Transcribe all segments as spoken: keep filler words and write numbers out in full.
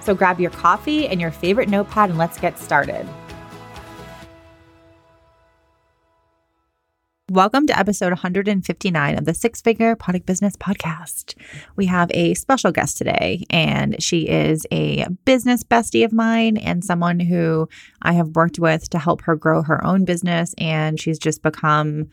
So grab your coffee and your favorite notepad and let's get started. Welcome to episode one fifty-nine of the Six Figure Product Business Podcast. We have a special guest today, and she is a business bestie of mine and someone who I have worked with to help her grow her own business, and she's just become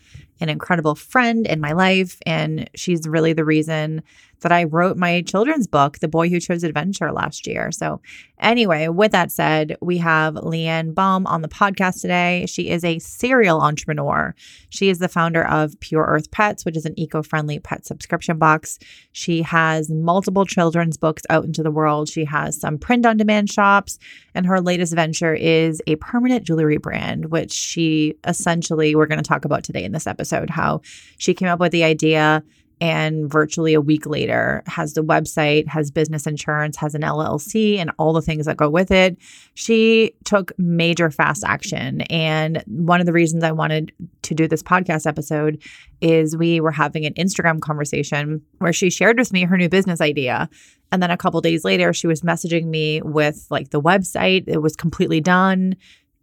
an incredible friend in my life, and she's really the reason that I wrote my children's book, The Boy Who Chose Adventure, last year. So anyway, with that said, we have Leanne Baum on the podcast today. She is a serial entrepreneur. She is the founder of Pure Earth Pets, which is an eco-friendly pet subscription box. She has multiple children's books out into the world. She has some print-on-demand shops, and her latest venture is a permanent jewelry brand, which she essentially, we're going to talk about today in this episode, how she came up with the idea and virtually a week later has the website, has business insurance, has an L L C, and all the things that go with it. She took major fast action. And one of the reasons I wanted to do this podcast episode is we were having an Instagram conversation where she shared with me her new business idea. And then a couple of days later, she was messaging me with like the website. It was completely done.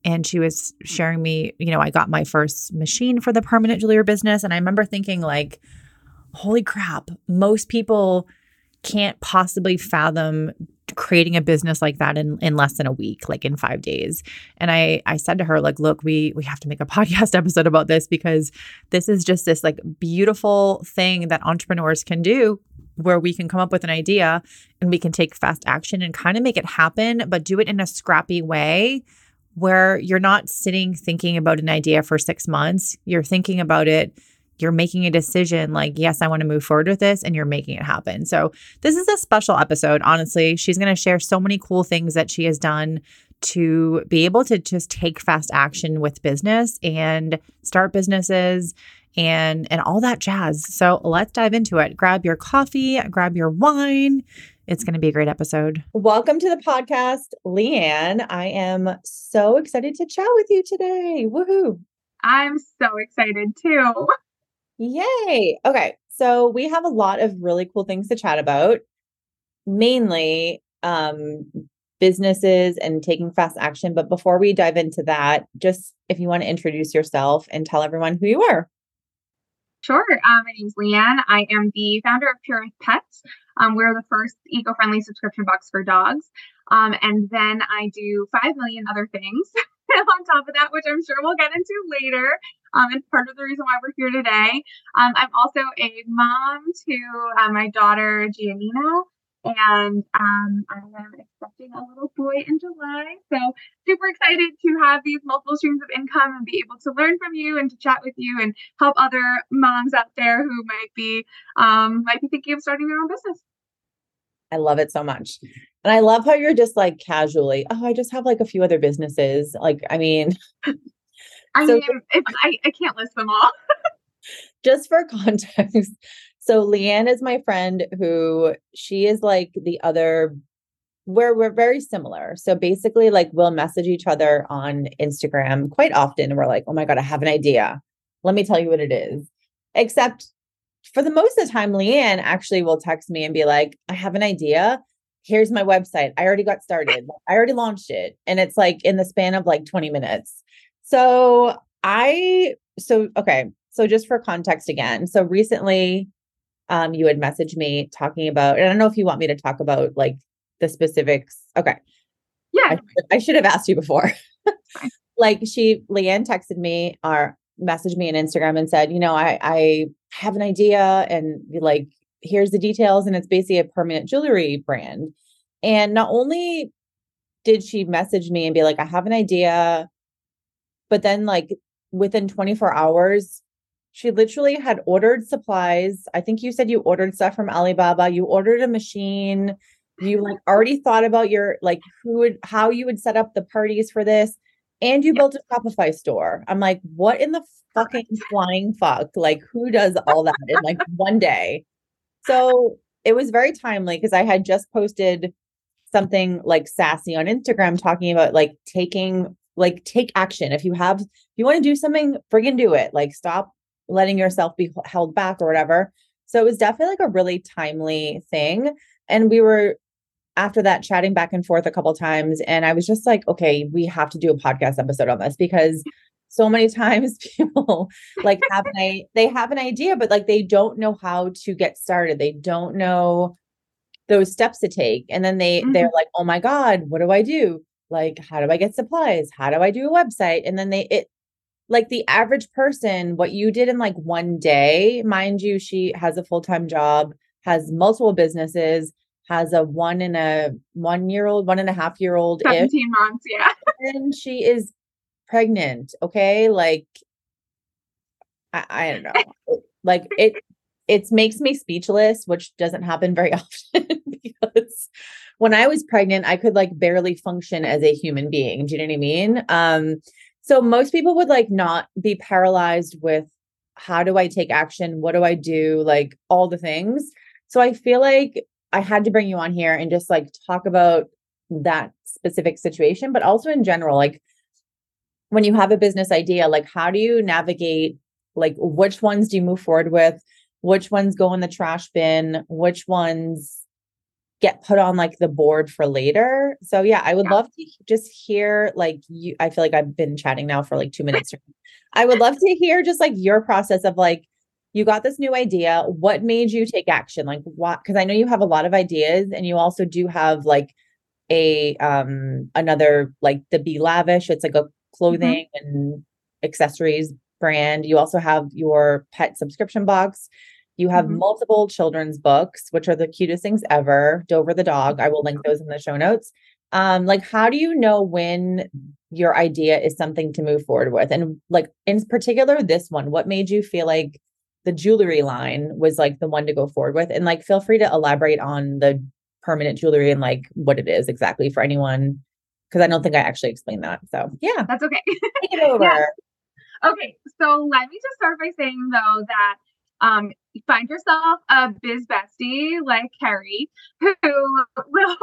And she was sharing me, you know, I got my first machine for the permanent jewelry business. And I remember thinking like, holy crap, most people can't possibly fathom creating a business like that in, in less than a week, like in five days. And I I said to her, like, look, we we have to make a podcast episode about this because this is just this like beautiful thing that entrepreneurs can do where we can come up with an idea and we can take fast action and kind of make it happen, but do it in a scrappy way where you're not sitting thinking about an idea for six months. You're thinking about it. You're making a decision like, yes, I want to move forward with this, and you're making it happen. So this is a special episode. Honestly, she's going to share so many cool things that she has done to be able to just take fast action with business and start businesses and and all that jazz. So let's dive into it. Grab your coffee, grab your wine. It's going to be a great episode. Welcome to the podcast, Leanne. I am so excited to chat with you today. Woohoo! I'm so excited too. Yay. Okay. So we have a lot of really cool things to chat about, mainly um, businesses and taking fast action. But before we dive into that, just if you want to introduce yourself and tell everyone who you are. Sure. Um, my name is Leanne. I am the founder of Pure Earth Pets. Um, we're the first eco-friendly subscription box for dogs. Um, and then I do five million other things on top of that, which I'm sure we'll get into later. Um, it's part of the reason why we're here today. Um, I'm also a mom to uh, my daughter, Giannina, and um, I am expecting a little boy in July. So super excited to have these multiple streams of income and be able to learn from you and to chat with you and help other moms out there who might be um, might be thinking of starting their own business. I love it so much. And I love how you're just like casually, oh, I just have like a few other businesses. Like, I mean... I so, mean, if, I, I can't list them all. Just for context. So Leanne is my friend who she is like the other where we're very similar. So basically like we'll message each other on Instagram quite often. And we're like, oh my God, I have an idea. Let me tell you what it is. Except for the most of the time, Leanne actually will text me and be like, I have an idea. Here's my website. I already got started. I already launched it. And it's like in the span of like twenty minutes. So I, so, okay. So just for context again, so recently um, you had messaged me talking about, and I don't know if you want me to talk about like the specifics. Okay. Yeah. I, I should have asked you before. like she, Leanne texted me or messaged me on Instagram and said, you know, I, I have an idea and like, here's the details. And it's basically a permanent jewelry brand. And not only did she message me and be like, I have an idea, but then like within twenty-four hours, she literally had ordered supplies. I think you said you ordered stuff from Alibaba. You ordered a machine. You like already thought about your, like who would, how you would set up the parties for this. And you yeah. built a Shopify store. I'm like, what in the fucking flying fuck? Like who does all that in like one day? So it was very timely because I had just posted something like sassy on Instagram talking about like taking, like take action. If you have, if you want to do something, friggin' do it. Like stop letting yourself be held back or whatever. So it was definitely like a really timely thing. And we were after that chatting back and forth a couple of times. And I was just like, okay, we have to do a podcast episode on this because so many times people like have an, they have an idea, but like, they don't know how to get started. They don't know those steps to take. And then they, mm-hmm. they're like, oh my God, what do I do? Like, how do I get supplies? How do I do a website? And then they, it, like the average person, what you did in like one day, mind you, she has a full-time job, has multiple businesses, has a one and a one year old, one and a half year old. seventeen months. Yeah. And she is pregnant. Okay. Like, I, I don't know. Like it, it makes me speechless, which doesn't happen very often because when I was pregnant, I could like barely function as a human being. Do you know what I mean? Um, so most people would like not be paralyzed with how do I take action? What do I do? Like all the things. So I feel like I had to bring you on here and just like talk about that specific situation, but also in general, like when you have a business idea, like how do you navigate, like which ones do you move forward with? Which ones go in the trash bin? Which ones get put on like the board for later? So yeah, I would yeah. love to just hear like you, I feel like I've been chatting now for like two minutes. I would love to hear just like your process of like, you got this new idea. What made you take action? Like what? Cause I know you have a lot of ideas and you also do have like a, um, another, like the Be Lavish. It's like a clothing mm-hmm. and accessories brand. You also have your pet subscription box. You have mm-hmm. multiple children's books, which are the cutest things ever. Dover the Dog. I will link those in the show notes. Um, like how do you know when your idea is something to move forward with? And like in particular, this one, what made you feel like the jewelry line was like the one to go forward with? And like, feel free to elaborate on the permanent jewelry and like what it is exactly for anyone. Cause I don't think I actually explained that. So yeah, that's okay. Take it over. Yeah. Okay. So let me just start by saying though, that, um, find yourself a biz bestie like Kerrie who will,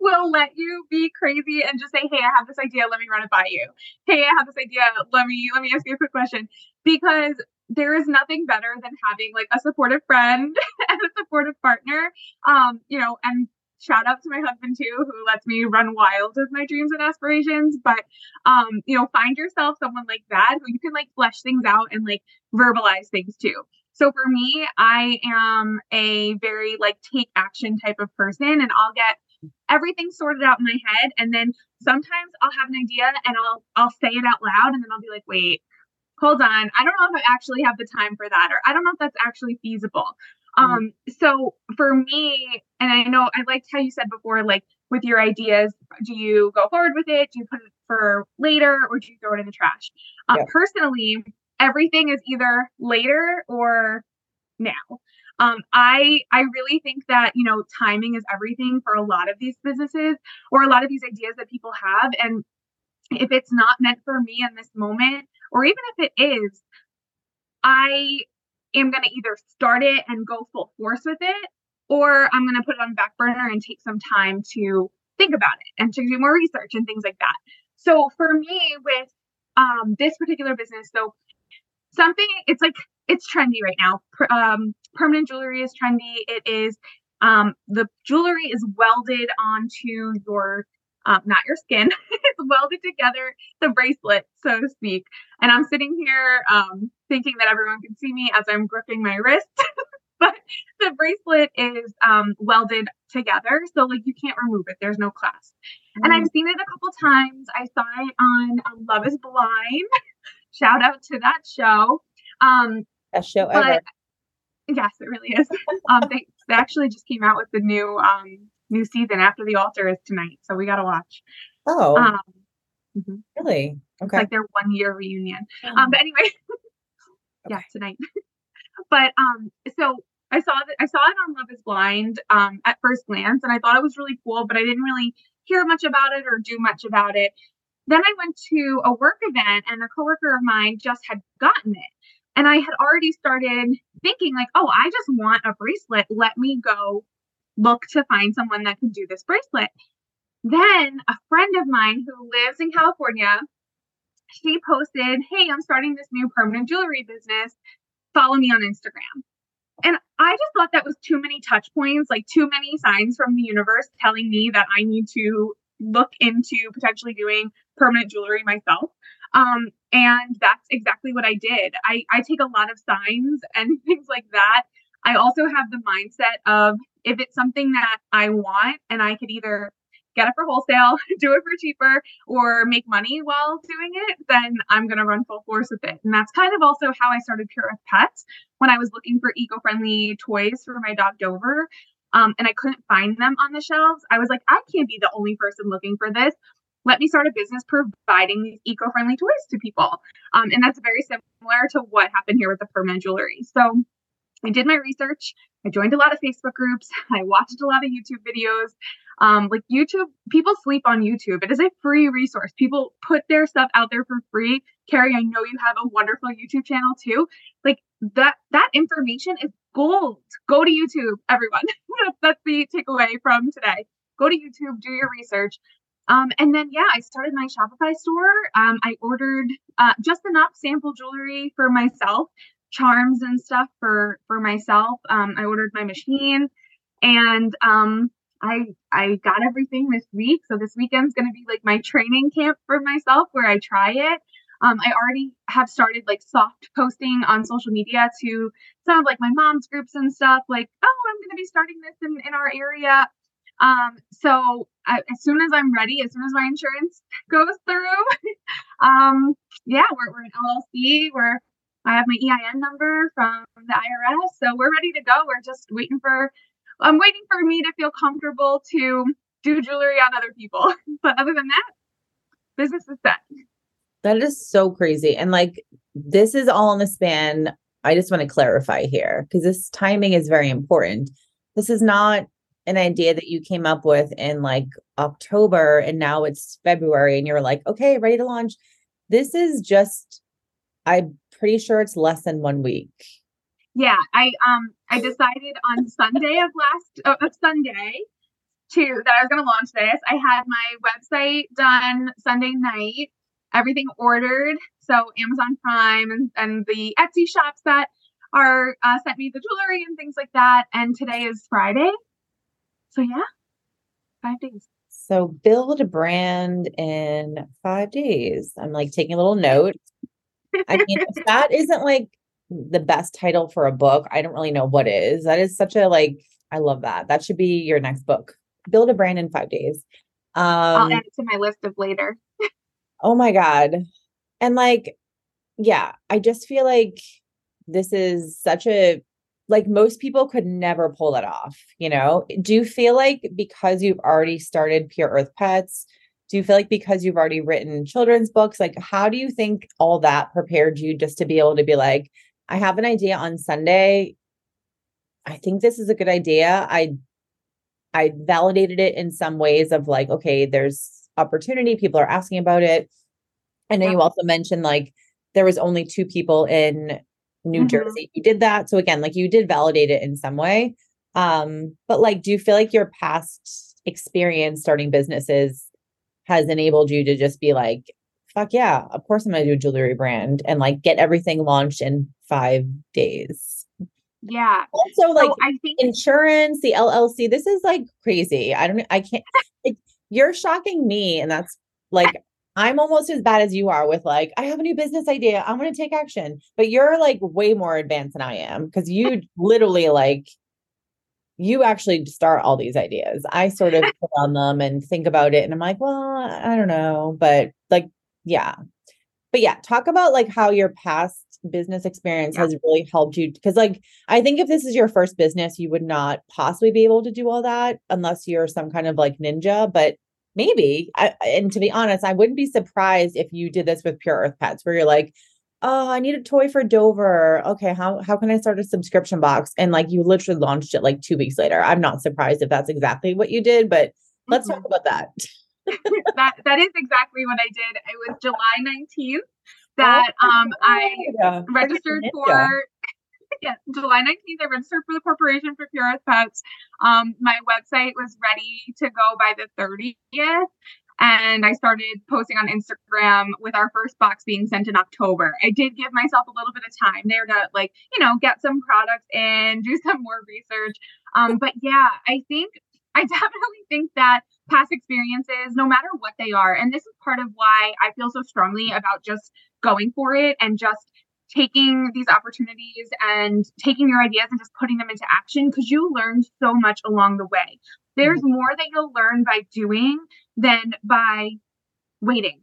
will let you be crazy and just say, hey, I have this idea. Let me run it by you. Hey, I have this idea. Let me, let me ask you a quick question, because there is nothing better than having like a supportive friend and a supportive partner. Um, you know, and shout out to my husband too, who lets me run wild with my dreams and aspirations. But, um, you know, find yourself someone like that who you can like flesh things out and like verbalize things too. So for me, I am a very like take action type of person, and I'll get everything sorted out in my head. And then sometimes I'll have an idea and I'll, I'll say it out loud and then I'll be like, wait, hold on. I don't know if I actually have the time for that, or I don't know if that's actually feasible. Mm-hmm. Um, so for me, and I know I liked how you said before, like with your ideas, do you go forward with it? Do you put it for later, or do you throw it in the trash? Um, yeah. Personally, everything is either later or now. Um, I, I really think that, you know, timing is everything for a lot of these businesses or a lot of these ideas that people have. And if it's not meant for me in this moment, or even if it is, I am going to either start it and go full force with it, or I'm going to put it on the back burner and take some time to think about it and to do more research and things like that. So for me with um, this particular business, so something, it's like, it's trendy right now. Per, um, permanent jewelry is trendy. It is, um, the jewelry is welded onto your Um, not your skin. It's welded together, the bracelet, so to speak. And I'm sitting here um, thinking that everyone can see me as I'm gripping my wrist but the bracelet is um, welded together. So like you can't remove it. There's no clasp. Mm. And I've seen it a couple times. I saw it on um, Love is Blind. Shout out to that show. Um, Best show but, ever. Yes, it really is. um, they, they actually just came out with the new um, new season after the altar is tonight. So we got to watch. Oh, um, mm-hmm. Really? Okay. It's like their one year reunion. Mm. Um, but anyway, yeah, okay. Tonight. But um, so I saw that I saw it on Love is Blind um, at first glance, and I thought it was really cool, but I didn't really hear much about it or do much about it. Then I went to a work event, and a coworker of mine just had gotten it. And I had already started thinking like, oh, I just want a bracelet. Let me go look to find someone that can do this bracelet. Then a friend of mine who lives in California, she posted, hey, I'm starting this new permanent jewelry business. Follow me on Instagram. And I just thought that was too many touch points, like too many signs from the universe telling me that I need to look into potentially doing permanent jewelry myself. Um, and that's exactly what I did. I, I take a lot of signs and things like that. I also have the mindset of if it's something that I want and I could either get it for wholesale, do it for cheaper, or make money while doing it, then I'm going to run full force with it. And that's kind of also how I started Pure Earth Pets when I was looking for eco-friendly toys for my dog Dover. Um, and I couldn't find them on the shelves. I was like, I can't be the only person looking for this. Let me start a business providing these eco-friendly toys to people. Um, and that's very similar to what happened here with the permanent jewelry. So I did my research. I joined a lot of Facebook groups. I watched a lot of YouTube videos. Um, like YouTube, people sleep on YouTube. It is a free resource. People put their stuff out there for free. Kerrie, I know you have a wonderful YouTube channel too. Like that, that information is gold. Go to YouTube, everyone. That's the takeaway from today. Go to YouTube, do your research. Um, and then, yeah, I started my Shopify store. Um, I ordered uh, just enough sample jewelry for myself, charms and stuff for, for myself. Um, I ordered my machine and um, I I got everything this week. So this weekend's going to be like my training camp for myself where I try it. Um, I already have started like soft posting on social media to some of like my mom's groups and stuff like, oh, I'm going to be starting this in, in our area. Um, so I, as soon as I'm ready, as soon as my insurance goes through, um, yeah, we're, we're an L L C. We're, I have my E I N number from the I R S. So we're ready to go. We're just waiting for, I'm waiting for me to feel comfortable to do jewelry on other people. But other than that, business is set. That is so crazy. And like, this is all in the span. I just want to clarify here because this timing is very important. This is not an idea that you came up with in like October and now it's February and you're like, okay, ready to launch. This is just, I'm pretty sure it's less than one week. Yeah. I, um, I decided on Sunday of last, uh, of Sunday to that I was going to launch this. I had my website done Sunday night, everything ordered. So Amazon Prime and, and the Etsy shops that are, uh, sent me the jewelry and things like that. And today is Friday. So yeah, five days. So build a brand in five days. I'm like taking a little note. I mean, if that isn't like the best title for a book, I don't really know what is. That is such a, like, I love that. That should be your next book. Build a brand in five days. Um, I'll add it to my list of later. Oh my God. And like, yeah, I just feel like this is such a, like most people could never pull that off, you know? Do you feel like because you've already started Pure Earth Pets, do you feel like because you've already written children's books, like how do you think all that prepared you just to be able to be like, I have an idea on Sunday. I think this is a good idea. I, I validated it in some ways of like, okay, there's opportunity. People are asking about it. I know you also mentioned like there was only two people in New mm-hmm. Jersey. You did that. So again, like you did validate it in some way. Um, but like, do you feel like your past experience starting businesses has enabled you to just be like, fuck yeah, of course I'm going to do a jewelry brand and like get everything launched in five days. Yeah. Also like oh, I think- insurance, the L L C, this is like crazy. I don't, I can't, like, you're shocking me. And that's like, I'm almost as bad as you are with like, I have a new business idea. I'm going to take action. But you're like way more advanced than I am because you literally like, you actually start all these ideas. I sort of put on them and think about it. And I'm like, well, I don't know. But like, yeah. But yeah, talk about like how your past business experience yeah. has really helped you. Because like, I think if this is your first business, you would not possibly be able to do all that unless you're some kind of like ninja. But maybe, I, and to be honest, I wouldn't be surprised if you did this with Pure Earth Pets, where you're like, oh, I need a toy for Dover. Okay, how how can I start a subscription box? And like, you literally launched it like two weeks later. I'm not surprised if that's exactly what you did, but mm-hmm. let's talk about that. that that is exactly what I did. It was July nineteenth that um I yeah. registered for. Yeah. Yeah, July nineteenth, I registered for the corporation for Pure Earth Pets. Um, my website was ready to go by the thirtieth, and I started posting on Instagram with our first box being sent in October. I did give myself a little bit of time there to, like, you know, get some products and do some more research. Um, but yeah, I think, I definitely think that past experiences, no matter what they are, and this is part of why I feel so strongly about just going for it and just taking these opportunities and taking your ideas and just putting them into action, because you learn so much along the way. There's more that you'll learn by doing than by waiting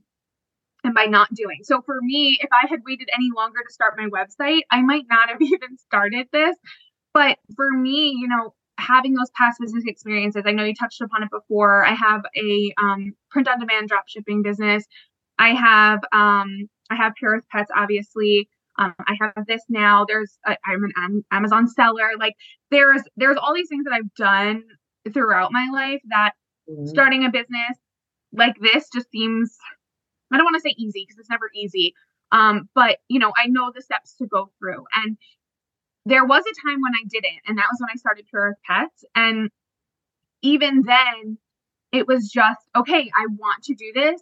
and by not doing. So for me, if I had waited any longer to start my website, I might not have even started this. But for me, you know, having those past business experiences, I know you touched upon it before. I have a um, print-on-demand drop shipping business. I have um, I have Pure Earth Pets, obviously. Um, I have this now. There's, a, I'm an Amazon seller. Like there's, there's all these things that I've done throughout my life that mm-hmm. starting a business like this just seems, I don't want to say easy because it's never easy. Um, but you know, I know the steps to go through, and there was a time when I didn't, and that was when I started Pure Earth Pets. And even then it was just, okay, I want to do this.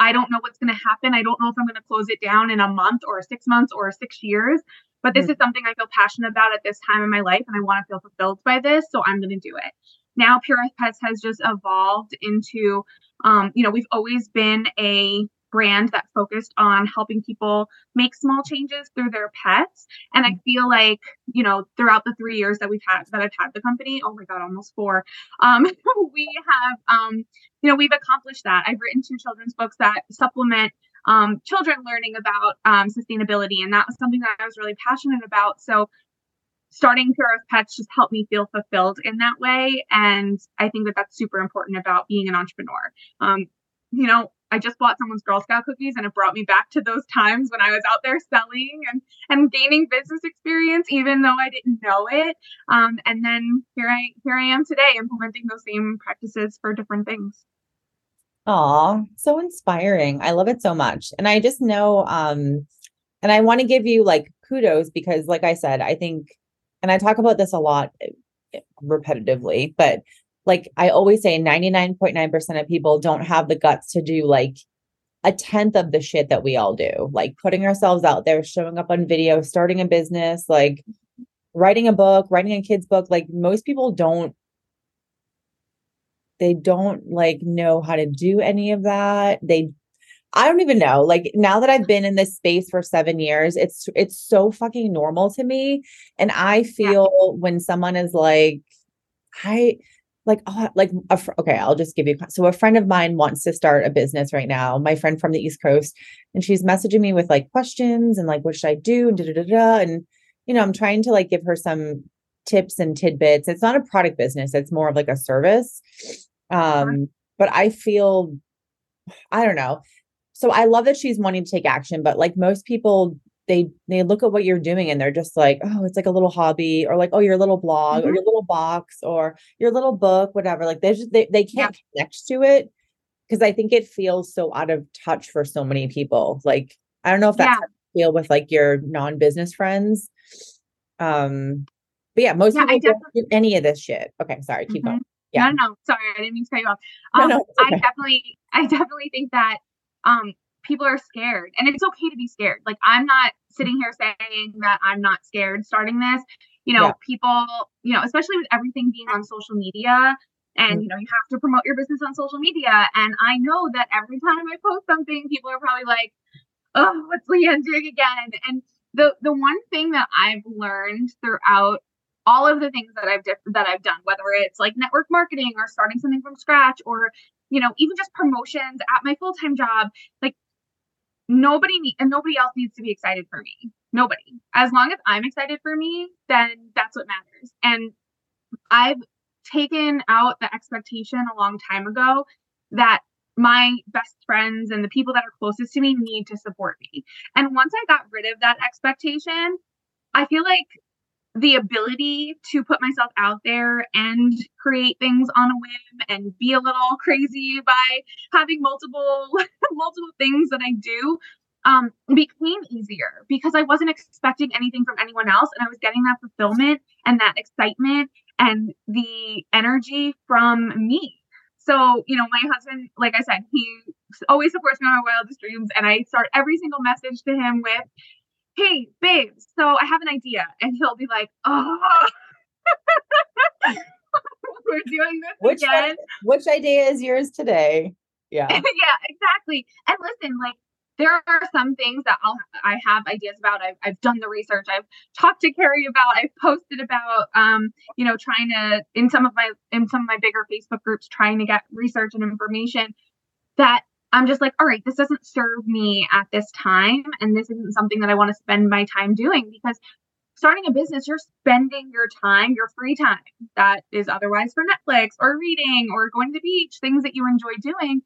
I don't know what's going to happen. I don't know if I'm going to close it down in a month or six months or six years, but this mm-hmm. is something I feel passionate about at this time in my life. And I want to feel fulfilled by this. So I'm going to do it. Now, Pure Earth Pets has just evolved into, um, you know, we've always been a brand that focused on helping people make small changes through their pets. And I feel like, you know, throughout the three years that we've had, that I've had the company, oh my God, almost four, um, we have, um, you know, we've accomplished that. I've written two children's books that supplement um, children learning about um, sustainability. And that was something that I was really passionate about. So starting Pure Earth Pets just helped me feel fulfilled in that way. And I think that that's super important about being an entrepreneur. Um, you know, I just bought someone's Girl Scout cookies, and it brought me back to those times when I was out there selling and, and gaining business experience, even though I didn't know it. Um, and then here I here I am today, implementing those same practices for different things. Aw, so inspiring! I love it so much, and I just know, um, and I want to give you like kudos because, like I said, I think, and I talk about this a lot repetitively, but. Like I always say, ninety-nine point nine percent of people don't have the guts to do like a tenth of the shit that we all do, like putting ourselves out there, showing up on video, starting a business, like writing a book, writing a kid's book. Like most people don't, they don't like know how to do any of that. They, I don't even know. Like now that I've been in this space for seven years, it's, it's so fucking normal to me. And I feel yeah. when someone is like, I... Like, oh, like, a fr- okay, I'll just give you. So a friend of mine wants to start a business right now, my friend from the East Coast, and she's messaging me with like questions and like, what should I do? And da, da, da, da. And, you know, I'm trying to like give her some tips and tidbits. It's not a product business. It's more of like a service. Um, but I feel, I don't know. So I love that she's wanting to take action, but like most people, they, they look at what you're doing and they're just like, oh, it's like a little hobby or like, oh, your little blog mm-hmm. or your little box or your little book, whatever. Like they just, they, they can't yeah. connect to it. Cause I think it feels so out of touch for so many people. Like, I don't know if that's yeah. how you feel with like your non-business friends. Um, but yeah, most yeah, people definitely- don't do any of this shit. Okay. Sorry. Keep mm-hmm. going. Yeah. No, no, sorry. I didn't mean to cut you off. Um, no, no, okay. I definitely, I definitely think that, um, people are scared, and it's okay to be scared. Like I'm not sitting here saying that I'm not scared starting this, you know, yeah. people, you know, especially with everything being on social media And, you know, you have to promote your business on social media. And I know that every time I post something, people are probably like, oh, what's Leanne doing again? And the the one thing that I've learned throughout all of the things that I've diff- that I've done, whether it's like network marketing or starting something from scratch or, you know, even just promotions at my full-time job, like nobody ne- and nobody else needs to be excited for me. Nobody. As long as I'm excited for me, then that's what matters. And I've taken out the expectation a long time ago that my best friends and the people that are closest to me need to support me. And once I got rid of that expectation, I feel like the ability to put myself out there and create things on a whim and be a little crazy by having multiple, multiple things that I do um, became easier because I wasn't expecting anything from anyone else. And I was getting that fulfillment and that excitement and the energy from me. So, you know, my husband, like I said, he always supports me on my wildest dreams. And I start every single message to him with, hey, babe, so I have an idea. And he'll be like, oh, we're doing this which again. Idea, which idea is yours today? Yeah. Yeah, exactly. And listen, like, there are some things that I'll, I have ideas about. I've, I've done the research. I've talked to Kerrie about, I've posted about, um, you know, trying to, in some of my, in some of my bigger Facebook groups, trying to get research and information that I'm just like, all right, this doesn't serve me at this time. And this isn't something that I want to spend my time doing because starting a business, you're spending your time, your free time that is otherwise for Netflix or reading or going to the beach, things that you enjoy doing,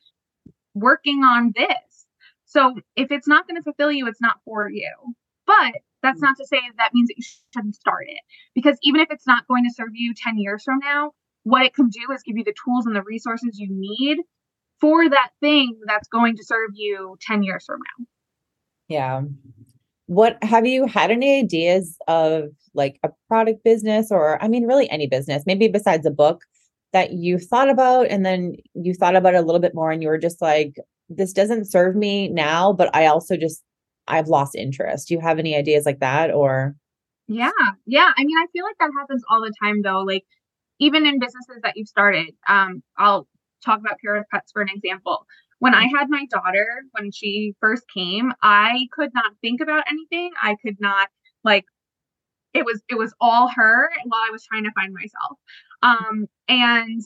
working on this. So if it's not going to fulfill you, it's not for you. But that's not to say that means that you shouldn't start it. Because even if it's not going to serve you ten years from now, what it can do is give you the tools and the resources you need for that thing that's going to serve you ten years from now. Yeah. What have you had any ideas of like a product business or I mean, really any business, maybe besides a book that you thought about and then you thought about it a little bit more and you were just like, this doesn't serve me now, but I also just, I've lost interest. Do you have any ideas like that or? Yeah. Yeah. I mean, I feel like that happens all the time though. Like even in businesses that you've started, um, I'll talk about Pure Earth Pets for an example. When I had my daughter, when she first came, I could not think about anything. I could not like, it was, it was all her while I was trying to find myself. Um, and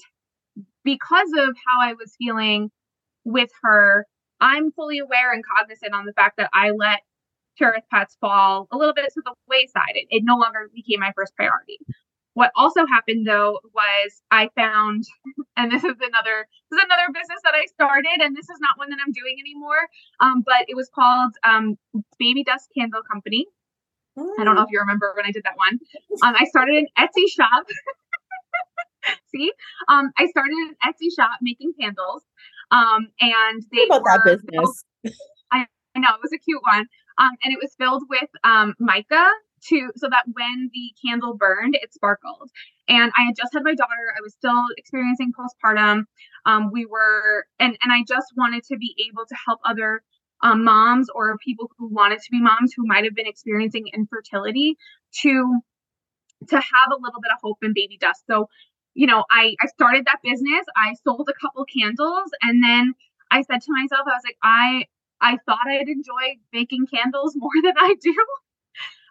because of how I was feeling with her, I'm fully aware and cognizant on the fact that I let Pure Earth Pets fall a little bit to the wayside. It, it no longer became my first priority. What also happened though was I found, and this is another this is another business that I started, and this is not one that I'm doing anymore. Um, but it was called um, Baby Dust Candle Company. Mm. I don't know if you remember when I did that one. Um, I started an Etsy shop. See, um, I started an Etsy shop making candles. Um, and they about were, that business. I, I know it was a cute one. Um, and it was filled with, um, mica to, so that when the candle burned, it sparkled. And I had just had my daughter. I was still experiencing postpartum. Um, we were, and, and I just wanted to be able to help other, um, moms or people who wanted to be moms who might've been experiencing infertility to, to have a little bit of hope in baby dust. So, you know, I, I started that business. I sold a couple candles and then I said to myself, I was like, I, I thought I'd enjoy making candles more than I do.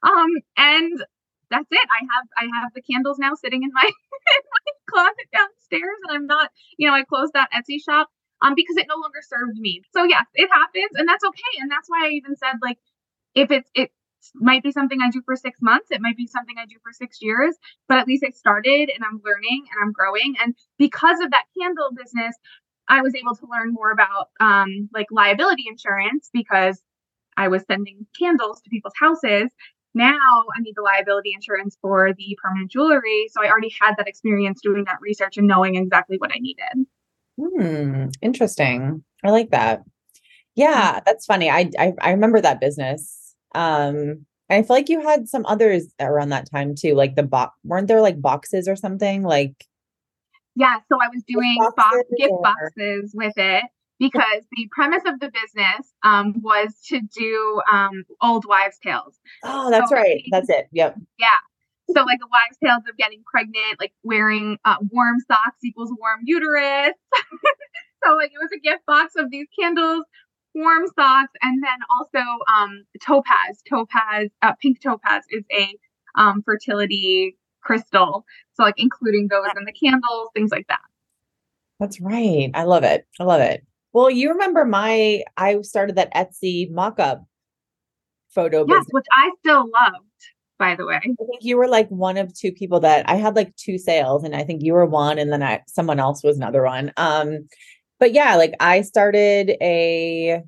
Um, and that's it. I have, I have the candles now sitting in my, in my closet downstairs and I'm not, you know, I closed that Etsy shop, um, because it no longer served me. So yeah, it happens and that's okay. And that's why I even said like, if it's, it, might be something I do for six months. It might be something I do for six years, but at least I started and I'm learning and I'm growing. And because of that candle business, I was able to learn more about um, like liability insurance because I was sending candles to people's houses. Now I need the liability insurance for the permanent jewelry. So I already had that experience doing that research and knowing exactly what I needed. Hmm. Interesting. I like that. Yeah, that's funny. I, I, I remember that business. Um, I feel like you had some others around that time too. Like the box, weren't there like boxes or something like? Yeah. So I was doing boxes box, gift or... boxes with it because the premise of the business, um, was to do, um, old wives' tales. Oh, that's so right. I, that's it. Yep. Yeah. So like the wives' tales of getting pregnant, like wearing uh, warm socks equals warm uterus. So like it was a gift box of these candles, warm socks, and then also um, topaz. Topaz, uh, pink topaz is a um, fertility crystal. So like including those in the candles, things like that. That's right. I love it. I love it. Well, you remember my, I started that Etsy mock-up photo yes, business. Which I still loved, by the way. I think you were like one of two people that, I had like two sales and I think you were one and then I, someone else was another one. Um, but yeah, like I started a,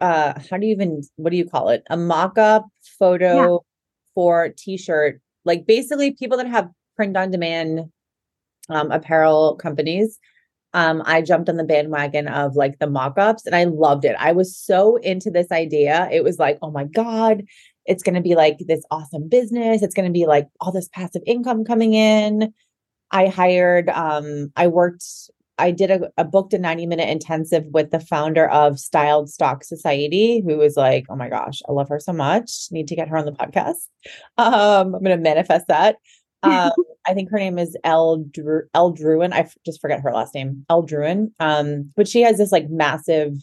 uh, how do you even, what do you call it? A mock-up photo yeah. for t-shirt, like basically people that have print on demand Um, apparel companies. Um, I jumped on the bandwagon of like the mock-ups and I loved it. I was so into this idea. It was like, oh my God, it's going to be like this awesome business. It's going to be like all this passive income coming in. I hired, um, I worked, I did a, a booked a ninety minute intensive with the founder of Styled Stock Society, who was like, oh my gosh, I love her so much. Need to get her on the podcast. Um, I'm going to manifest that. um, I think her name is Elle Dru- Elle Druin. I f- just forget her last name. Elle Druin. Um, but she has this like massive,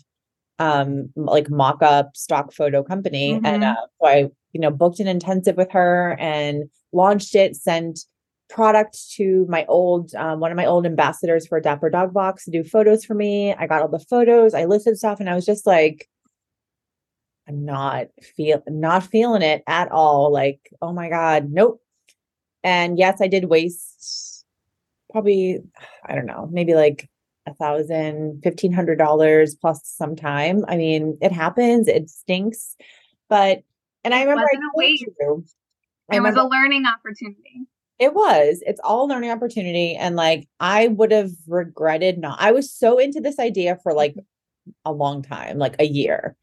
um, like mock-up stock photo company. Mm-hmm. And, uh, so I, you know, booked an intensive with her and launched it, sent product to my old, um, one of my old ambassadors for Dapper Dog Box to do photos for me. I got all the photos, I listed stuff, and I was just like, I'm not feel, not feeling it at all. Like, oh my God, nope. And yes, I did waste probably, I don't know, maybe like a thousand, fifteen hundred dollars plus some time. I mean, it happens, it stinks. But, and I remember it wasn't a waste. It was a learning opportunity. It was, it's all a learning opportunity. And like, I would have regretted not, I was so into this idea for like a long time, like a year.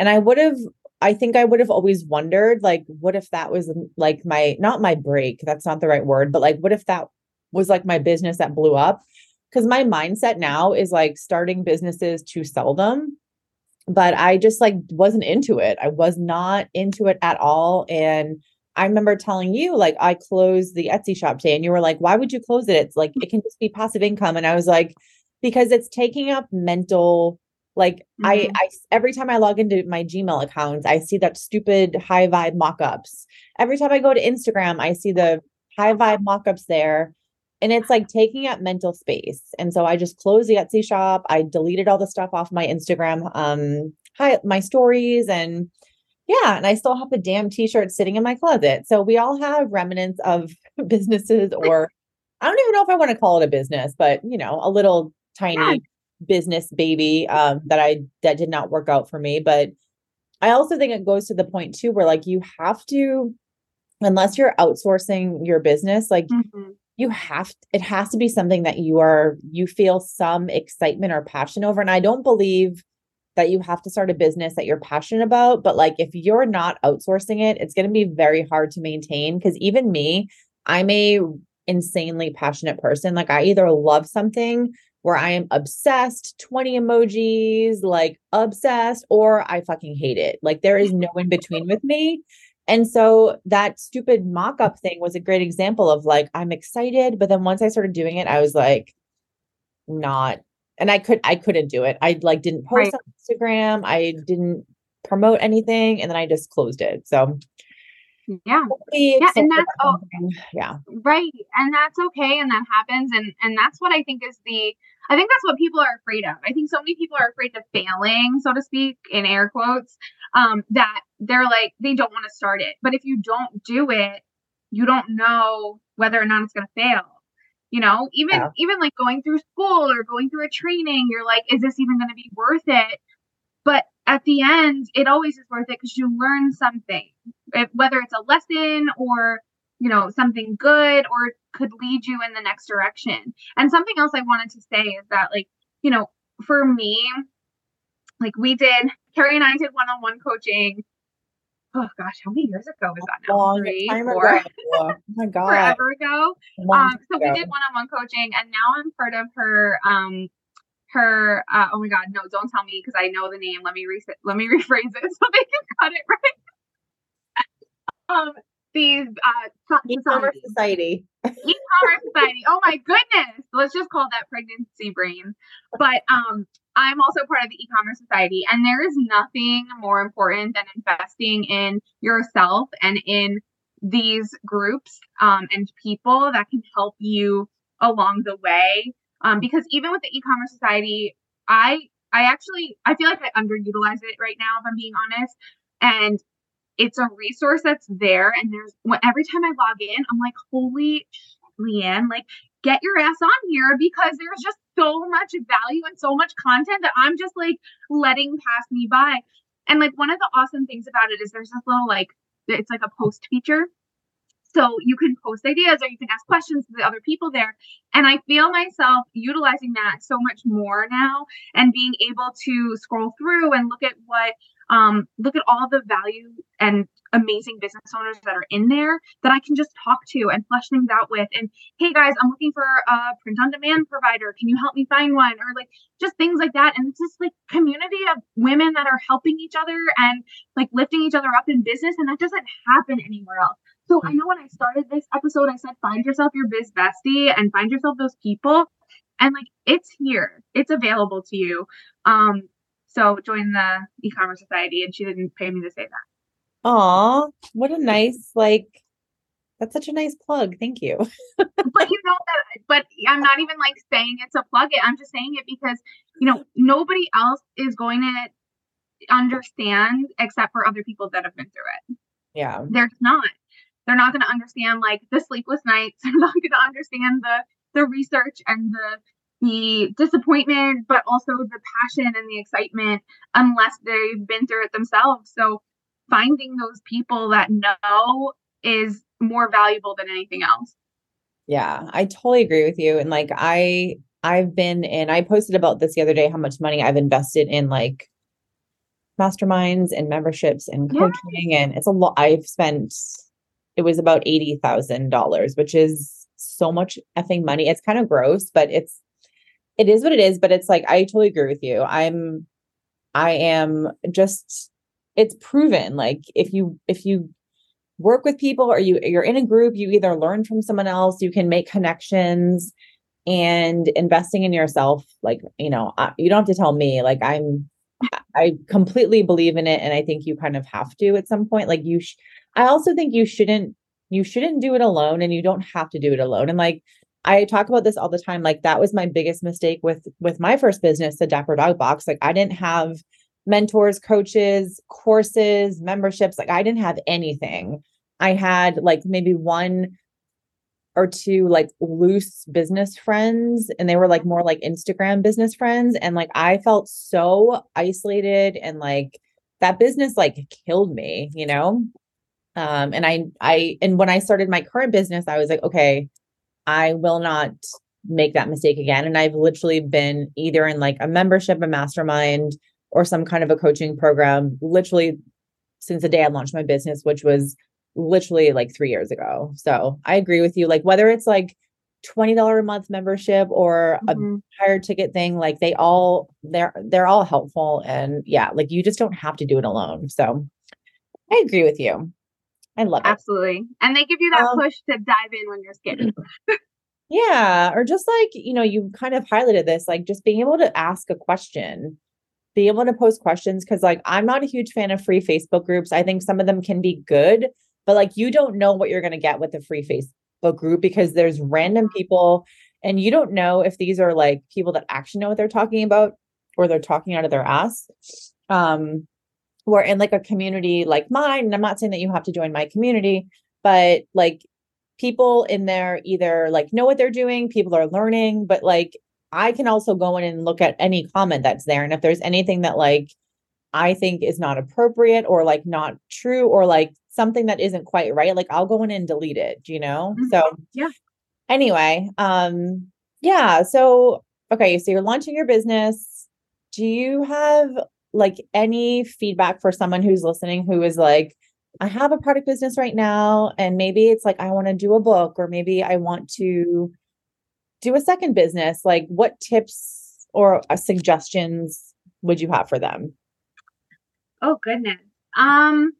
And I would have I think I would have always wondered, like, what if that was like my, not my break, that's not the right word, but like, what if that was like my business that blew up? Because my mindset now is like starting businesses to sell them, but I just like wasn't into it. I was not into it at all. And I remember telling you, like, I closed the Etsy shop today and you were like, why would you close it? It's like, it can just be passive income. And I was like, because it's taking up mental. Like mm-hmm. I, I, every time I log into my Gmail accounts, I see that stupid high vibe mock-ups. Every time I go to Instagram, I see the high vibe mock-ups there and it's like taking up mental space. And so I just closed the Etsy shop. I deleted all the stuff off my Instagram, um, hi, my stories and yeah. And I still have the damn t-shirt sitting in my closet. So we all have remnants of businesses or I don't even know if I want to call it a business, but you know, a little tiny yeah. business baby, um, that I, that did not work out for me. But I also think it goes to the point too, where like, you have to, unless you're outsourcing your business, like mm-hmm. you have, to, it has to be something that you are, you feel some excitement or passion over. And I don't believe that you have to start a business that you're passionate about, but like, if you're not outsourcing it, it's going to be very hard to maintain. 'Cause even me, I'm a insanely passionate person. Like I either love something where I am obsessed, twenty emojis, like obsessed, or I fucking hate it. Like there is no in between with me. And so that stupid mock-up thing was a great example of like, I'm excited. But then once I started doing it, I was like, not, and I could, I couldn't do it. I like didn't post right. on Instagram. I didn't promote anything. And then I just closed it. So yeah. Yeah. And that's, oh, yeah. Right. And that's okay. And that happens. And, and that's what I think is the, I think that's what people are afraid of. I think so many people are afraid of failing, so to speak, in air quotes, um, that they're like, they don't want to start it. But if you don't do it, you don't know whether or not it's going to fail. You know, even, yeah. even like going through school or going through a training, you're like, is this even going to be worth it? But at the end, it always is worth it because you learn something, if, whether it's a lesson or, you know, something good or could lead you in the next direction. And something else I wanted to say is that, like, you know, for me, like we did, Kerrie and I did one-on-one coaching. Oh, gosh, how many years ago was that now? Long Three, time four, ago. Oh, my God. Forever ago. Um, so ago. We did one-on-one coaching and now I'm part of her um her, uh, oh my God, no, don't tell me. 'Cause I know the name. Let me reset. Let me rephrase it so they can cut it right. um, these uh, E-Commerce Society. E-Commerce Society. Oh my goodness. Let's just call that pregnancy brain. But um, I'm also part of the E-Commerce Society, and there is nothing more important than investing in yourself and in these groups um, and people that can help you along the way. Um, because even with the E-Commerce Society, I, I actually, I feel like I underutilize it right now, if I'm being honest. And it's a resource that's there. And there's every time I log in, I'm like, holy shit, Leanne, like get your ass on here, because there's just so much value and so much content that I'm just like letting pass me by. And like, one of the awesome things about it is there's this little, like, it's like a post feature. So you can post ideas or you can ask questions to the other people there. And I feel myself utilizing that so much more now, and being able to scroll through and look at what, um, look at all the value and amazing business owners that are in there that I can just talk to and flesh things out with. And, hey guys, I'm looking for a print on demand provider. Can you help me find one? Or like just things like that. And it's just like community of women that are helping each other and like lifting each other up in business. And that doesn't happen anywhere else. So I know when I started this episode, I said, find yourself your biz bestie and find yourself those people. And like, it's here, it's available to you. Um, so join the E-Commerce Society. And she didn't pay me to say that. Aw, what a nice, like, that's such a nice plug. Thank you. But you know, that, but I'm not even like saying it's a plug it. I'm just saying it because, you know, nobody else is going to understand except for other people that have been through it. Yeah. There's not. They're not going to understand like the sleepless nights. They're not going to understand the the research and the the disappointment, but also the passion and the excitement unless they've been through it themselves. So finding those people that know is more valuable than anything else. Yeah, I totally agree with you. And like I I've been in, I posted about this the other day, how much money I've invested in like masterminds and memberships and coaching, yeah. And it's a lot. I've spent. It was about eighty thousand dollars, which is so much effing money. It's kind of gross, but it's, it is what it is. But it's like, I totally agree with you. I'm, I am just, it's proven. Like if you, if you work with people or you, you're in a group, you either learn from someone else, you can make connections, and investing in yourself. Like, you know, I, you don't have to tell me, like, I'm, I completely believe in it. And I think you kind of have to at some point, like you sh- I also think you shouldn't, you shouldn't do it alone, and you don't have to do it alone. And like, I talk about this all the time. Like that was my biggest mistake with, with my first business, the Dapper Dog Box. Like I didn't have mentors, coaches, courses, memberships. Like I didn't have anything. I had like maybe one or two like loose business friends, and they were like more like Instagram business friends. And like, I felt so isolated, and like that business like killed me, you know? Um, and I, I, and when I started my current business, I was like, okay, I will not make that mistake again. And I've literally been either in like a membership, a mastermind, or some kind of a coaching program, literally since the day I launched my business, which was literally like three years ago. So I agree with you. Like whether it's like twenty dollars a month membership or mm-hmm. a higher ticket thing, like they all, they're, they're all helpful. And yeah, like you just don't have to do it alone. So I agree with you. I love it. Absolutely. And they give you that um, push to dive in when you're scared. Yeah. Or just like, you know, you kind of highlighted this, like just being able to ask a question, be able to post questions. Cause like, I'm not a huge fan of free Facebook groups. I think some of them can be good, but like, you don't know what you're going to get with a free Facebook group, because there's random people and you don't know if these are like people that actually know what they're talking about, or they're talking out of their ass. Um, We're in like a community like mine, and I'm not saying that you have to join my community, but like people in there either like know what they're doing, people are learning, but like I can also go in and look at any comment that's there. And if there's anything that like I think is not appropriate or like not true or like something that isn't quite right, like I'll go in and delete it, you know? Mm-hmm. So yeah. Anyway, um, yeah. So, okay. So you're launching your business. Do you have like any feedback for someone who's listening, who is like, I have a product business right now, and maybe it's like, I want to do a book, or maybe I want to do a second business. Like what tips or uh, suggestions would you have for them? Oh goodness. Um,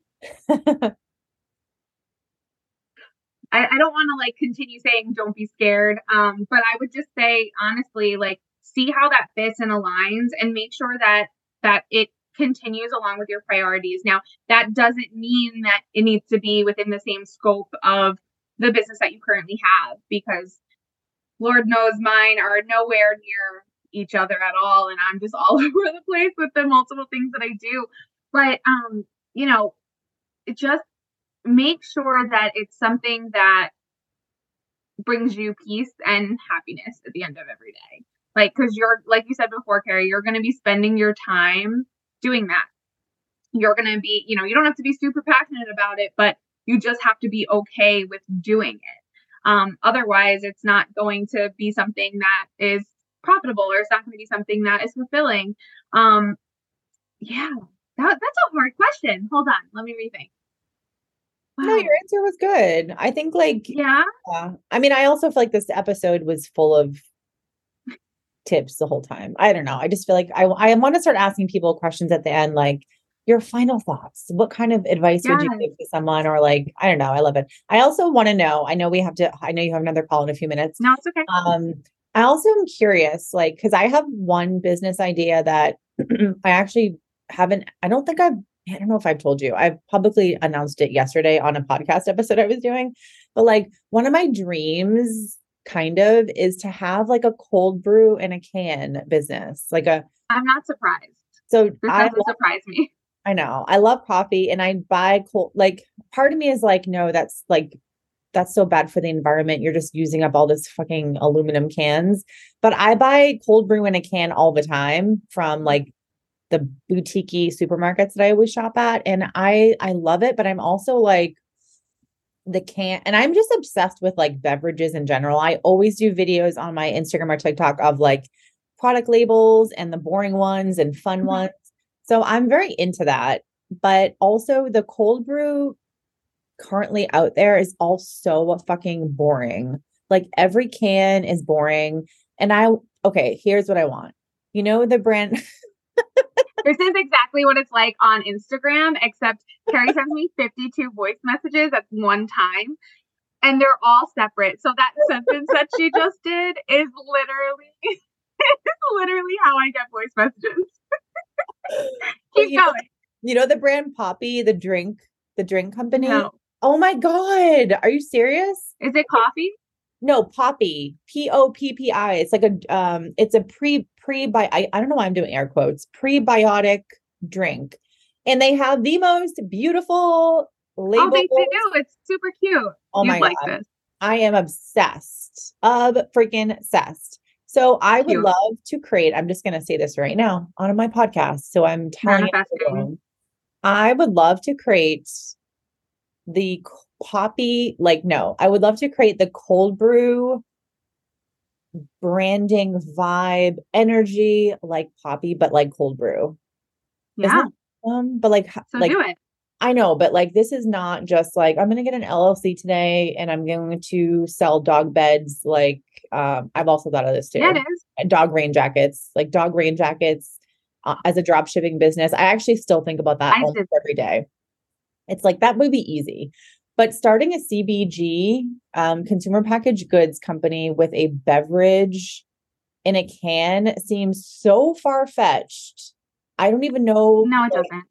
I, I don't want to like continue saying don't be scared. Um, but I would just say, honestly, like see how that fits and aligns and make sure that, that it continues along with your priorities. Now, that doesn't mean that it needs to be within the same scope of the business that you currently have, because Lord knows mine are nowhere near each other at all. And I'm just all over the place with the multiple things that I do. But, um, you know, just make sure that it's something that brings you peace and happiness at the end of every day. Like, cause you're, like you said before, Kerrie, you're going to be spending your time doing that. You're going to be, you know, you don't have to be super passionate about it, but you just have to be okay with doing it. Um, otherwise it's not going to be something that is profitable, or it's not going to be something that is fulfilling. Um, yeah, that, that's a hard question. Hold on. Let me rethink. Wow. No, your answer was good. I think like, yeah. yeah, I mean, I also feel like this episode was full of tips the whole time. I don't know. I just feel like I, I want to start asking people questions at the end, like your final thoughts. What kind of advice yes. would you give to someone? Or like, I don't know. I love it. I also want to know, I know we have to, I know you have another call in a few minutes. No, it's okay. Um, I also am curious, like, cause I have one business idea that I actually haven't, I don't think I've, I don't know if I've told you, I've publicly announced it yesterday on a podcast episode I was doing, but like one of my dreams kind of is to have like a cold brew and a can business, like a, I'm not surprised. So this doesn't love, surprise me. I know. I love coffee and I buy cold, like part of me is like, no, that's like, that's so bad for the environment. You're just using up all this fucking aluminum cans, but I buy cold brew in a can all the time from like the boutique-y supermarkets that I always shop at. And I, I love it, but I'm also like the can, and I'm just obsessed with like beverages in general. I always do videos on my Instagram or TikTok of like product labels and the boring ones and fun mm-hmm. ones. So I'm very into that, but also the cold brew currently out there is also fucking boring. Like every can is boring. And I, okay, here's what I want. You know, the brand... This is exactly what it's like on Instagram, except Kerrie sends me fifty-two voice messages at one time and they're all separate. So that sentence that she just did is literally, is literally how I get voice messages. Keep you going. Know, you know, the brand Poppy, the drink, the drink company. No. Oh my God. Are you serious? Is it coffee? No, Poppy, P O P P I. It's like a, um, it's a pre Prebi- I, I don't know why I'm doing air quotes, prebiotic drink. And they have the most beautiful label. Oh, they do. It's super cute. Oh my God. This. I am obsessed. Of freaking obsessed. So I cute. would love to create, I'm just going to say this right now on my podcast. So I'm telling you, I would love to create the Poppy, like, no, I would love to create the cold brew branding, vibe, energy, like Poppy, but like cold brew. Yeah. Um, but like, so like, do it. I know, but like, this is not just like, I'm going to get an L L C today and I'm going to sell dog beds. Like, um, I've also thought of this too. Yeah, it is. Dog rain jackets, like dog rain jackets uh, as a drop shipping business. I actually still think about that almost every day. It's like, that would be easy. But starting a C B G, um, consumer packaged goods company with a beverage in a can seems so far-fetched. I don't even know. No, it like, doesn't.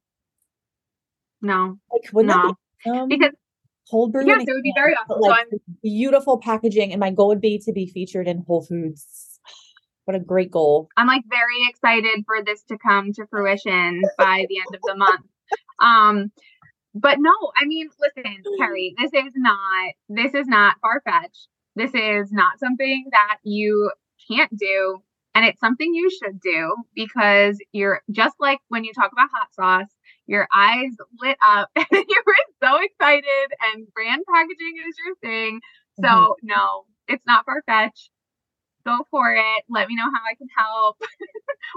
No. Like, wouldn't no. That be awesome? Because cold brew. Yes, it would be very awesome. Like, so beautiful packaging. And my goal would be to be featured in Whole Foods. What a great goal. I'm like very excited for this to come to fruition by the end of the month. Um, But no, I mean, listen, Kerrie, this is not, this is not far-fetched. This is not something that you can't do. And it's something you should do because you're just like when you talk about hot sauce, your eyes lit up and you were so excited and brand packaging is your thing. So mm-hmm. no, it's not far-fetched. Go for it. Let me know how I can help.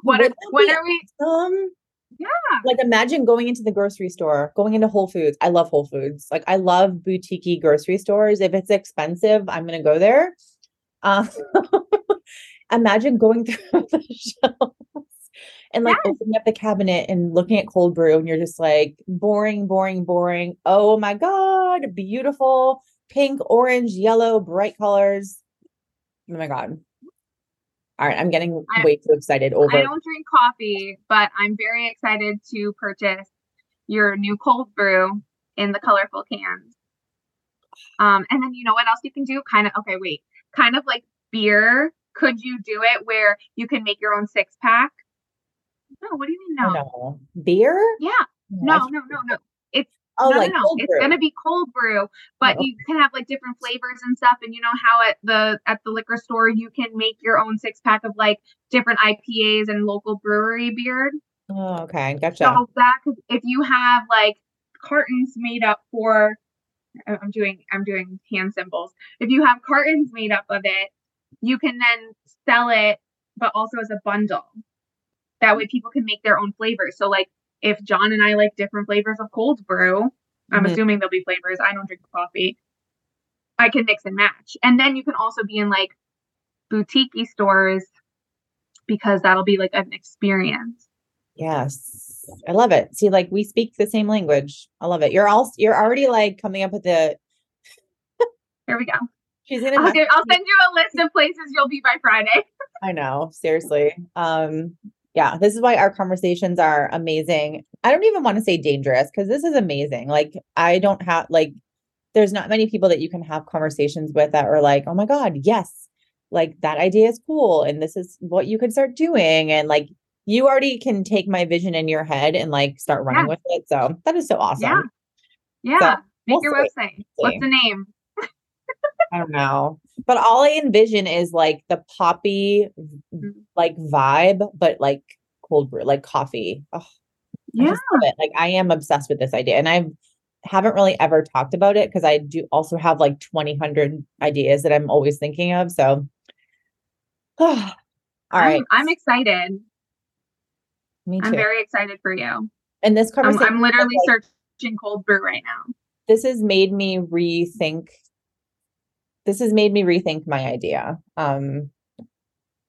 what are, when are we... Um... Yeah. Like imagine going into the grocery store, going into Whole Foods. I love Whole Foods. Like I love boutiquey grocery stores. If it's expensive, I'm going to go there. Um, imagine going through the shelves and like yes. opening up the cabinet and looking at cold brew and you're just like boring, boring, boring. Oh my God. Beautiful. pink, orange, yellow, bright colors. Oh my God. All right. I'm getting I, way too excited over. I don't drink coffee, but I'm very excited to purchase your new cold brew in the colorful cans. Um, and then you know what else you can do? Kind of, okay, wait, kind of like beer. Could you do it where you can make your own six pack? No, what do you mean? No, no. Beer? Yeah. No, no, no, no, no. It's, oh, no, like no, no. It's going to be cold brew, but oh. You can have like different flavors and stuff. And you know how at the, at the liquor store, you can make your own six pack of like different I P As and local brewery beer. Oh, okay. Gotcha. So that could, if you have like cartons made up for, I'm doing, I'm doing hand symbols. If you have cartons made up of it, you can then sell it, but also as a bundle. That way people can make their own flavors. So like if John and I like different flavors of cold brew, I'm mm-hmm. assuming there'll be flavors. I don't drink coffee. I can mix and match. And then you can also be in like boutique-y stores because that'll be like an experience. Yes. I love it. See, like we speak the same language. I love it. You're all, you're already like coming up with the. Here we go. She's gonna I'll, get, I'll send you a list of places you'll be by Friday. I know. Seriously. Um, yeah, this is why our conversations are amazing. I don't even want to say dangerous because this is amazing. Like I don't have, like, there's not many people that you can have conversations with that are like, oh my God, yes. Like that idea is cool. And this is what you can start doing. And like, you already can take my vision in your head and like start running yeah. with it. So that is so awesome. Yeah. Yeah. So, Make we'll your see. website. We'll What's the name? I don't know. But all I envision is like the Poppy, like vibe, but like cold brew, like coffee. Oh, yeah. I just love it. Like I am obsessed with this idea and I haven't really ever talked about it because I do also have like twenty hundred ideas that I'm always thinking of. So, oh. all right. I'm, I'm excited. Me too. I'm very excited for you. And this conversation. I'm, I'm literally like, searching cold brew right now. This has made me rethink This has made me rethink my idea. Um,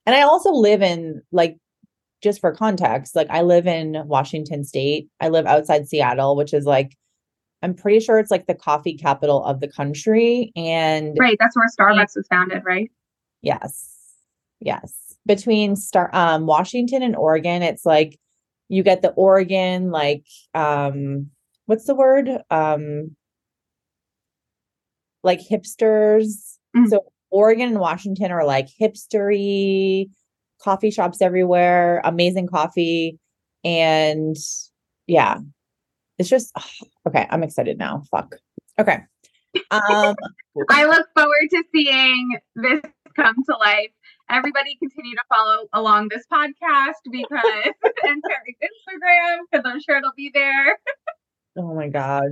and I also live in, like, just for context, like I live in Washington State. I live outside Seattle, which is like, I'm pretty sure it's like the coffee capital of the country. And right. That's where Starbucks was founded, right? Yes. Yes. Between Star, um, Washington and Oregon, it's like, you get the Oregon, like, um, what's the word? Um, like hipsters. Mm-hmm. So Oregon and Washington are like hipstery coffee shops everywhere, amazing coffee. And yeah, it's just, oh, okay. I'm excited now. Fuck. Okay. Um, I look forward to seeing this come to life. Everybody continue to follow along this podcast because and Kerrie's Instagram, because I'm sure it'll be there. Oh my God.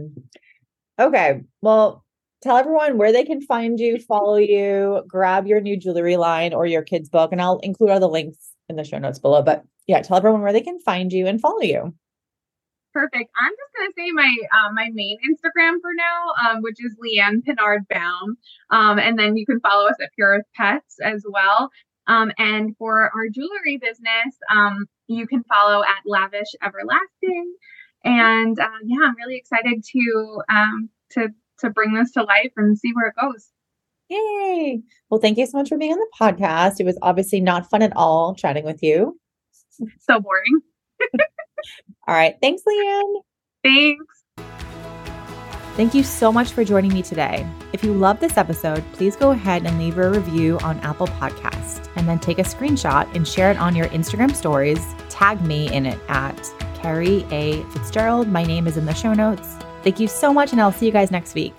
Okay. Well, tell everyone where they can find you, follow you, grab your new jewelry line or your kids' book. And I'll include all the links in the show notes below. But yeah, tell everyone where they can find you and follow you. Perfect. I'm just going to say my uh, my main Instagram for now, um, which is Leanne Pinard Baum. Um, and then you can follow us at Pure Earth Pets as well. Um, and for our jewelry business, um, you can follow at Lavish Everlasting. And uh, yeah, I'm really excited to um, to. to bring this to life and see where it goes. Yay. Well, thank you so much for being on the podcast. It was obviously not fun at all chatting with you. So boring. All right. Thanks, Leanne. Thanks. Thank you so much for joining me today. If you love this episode, please go ahead and leave a review on Apple Podcasts and then take a screenshot and share it on your Instagram stories. Tag me in it at Kerrie A. Fitzgerald. My name is in the show notes. Thank you so much, and I'll see you guys next week.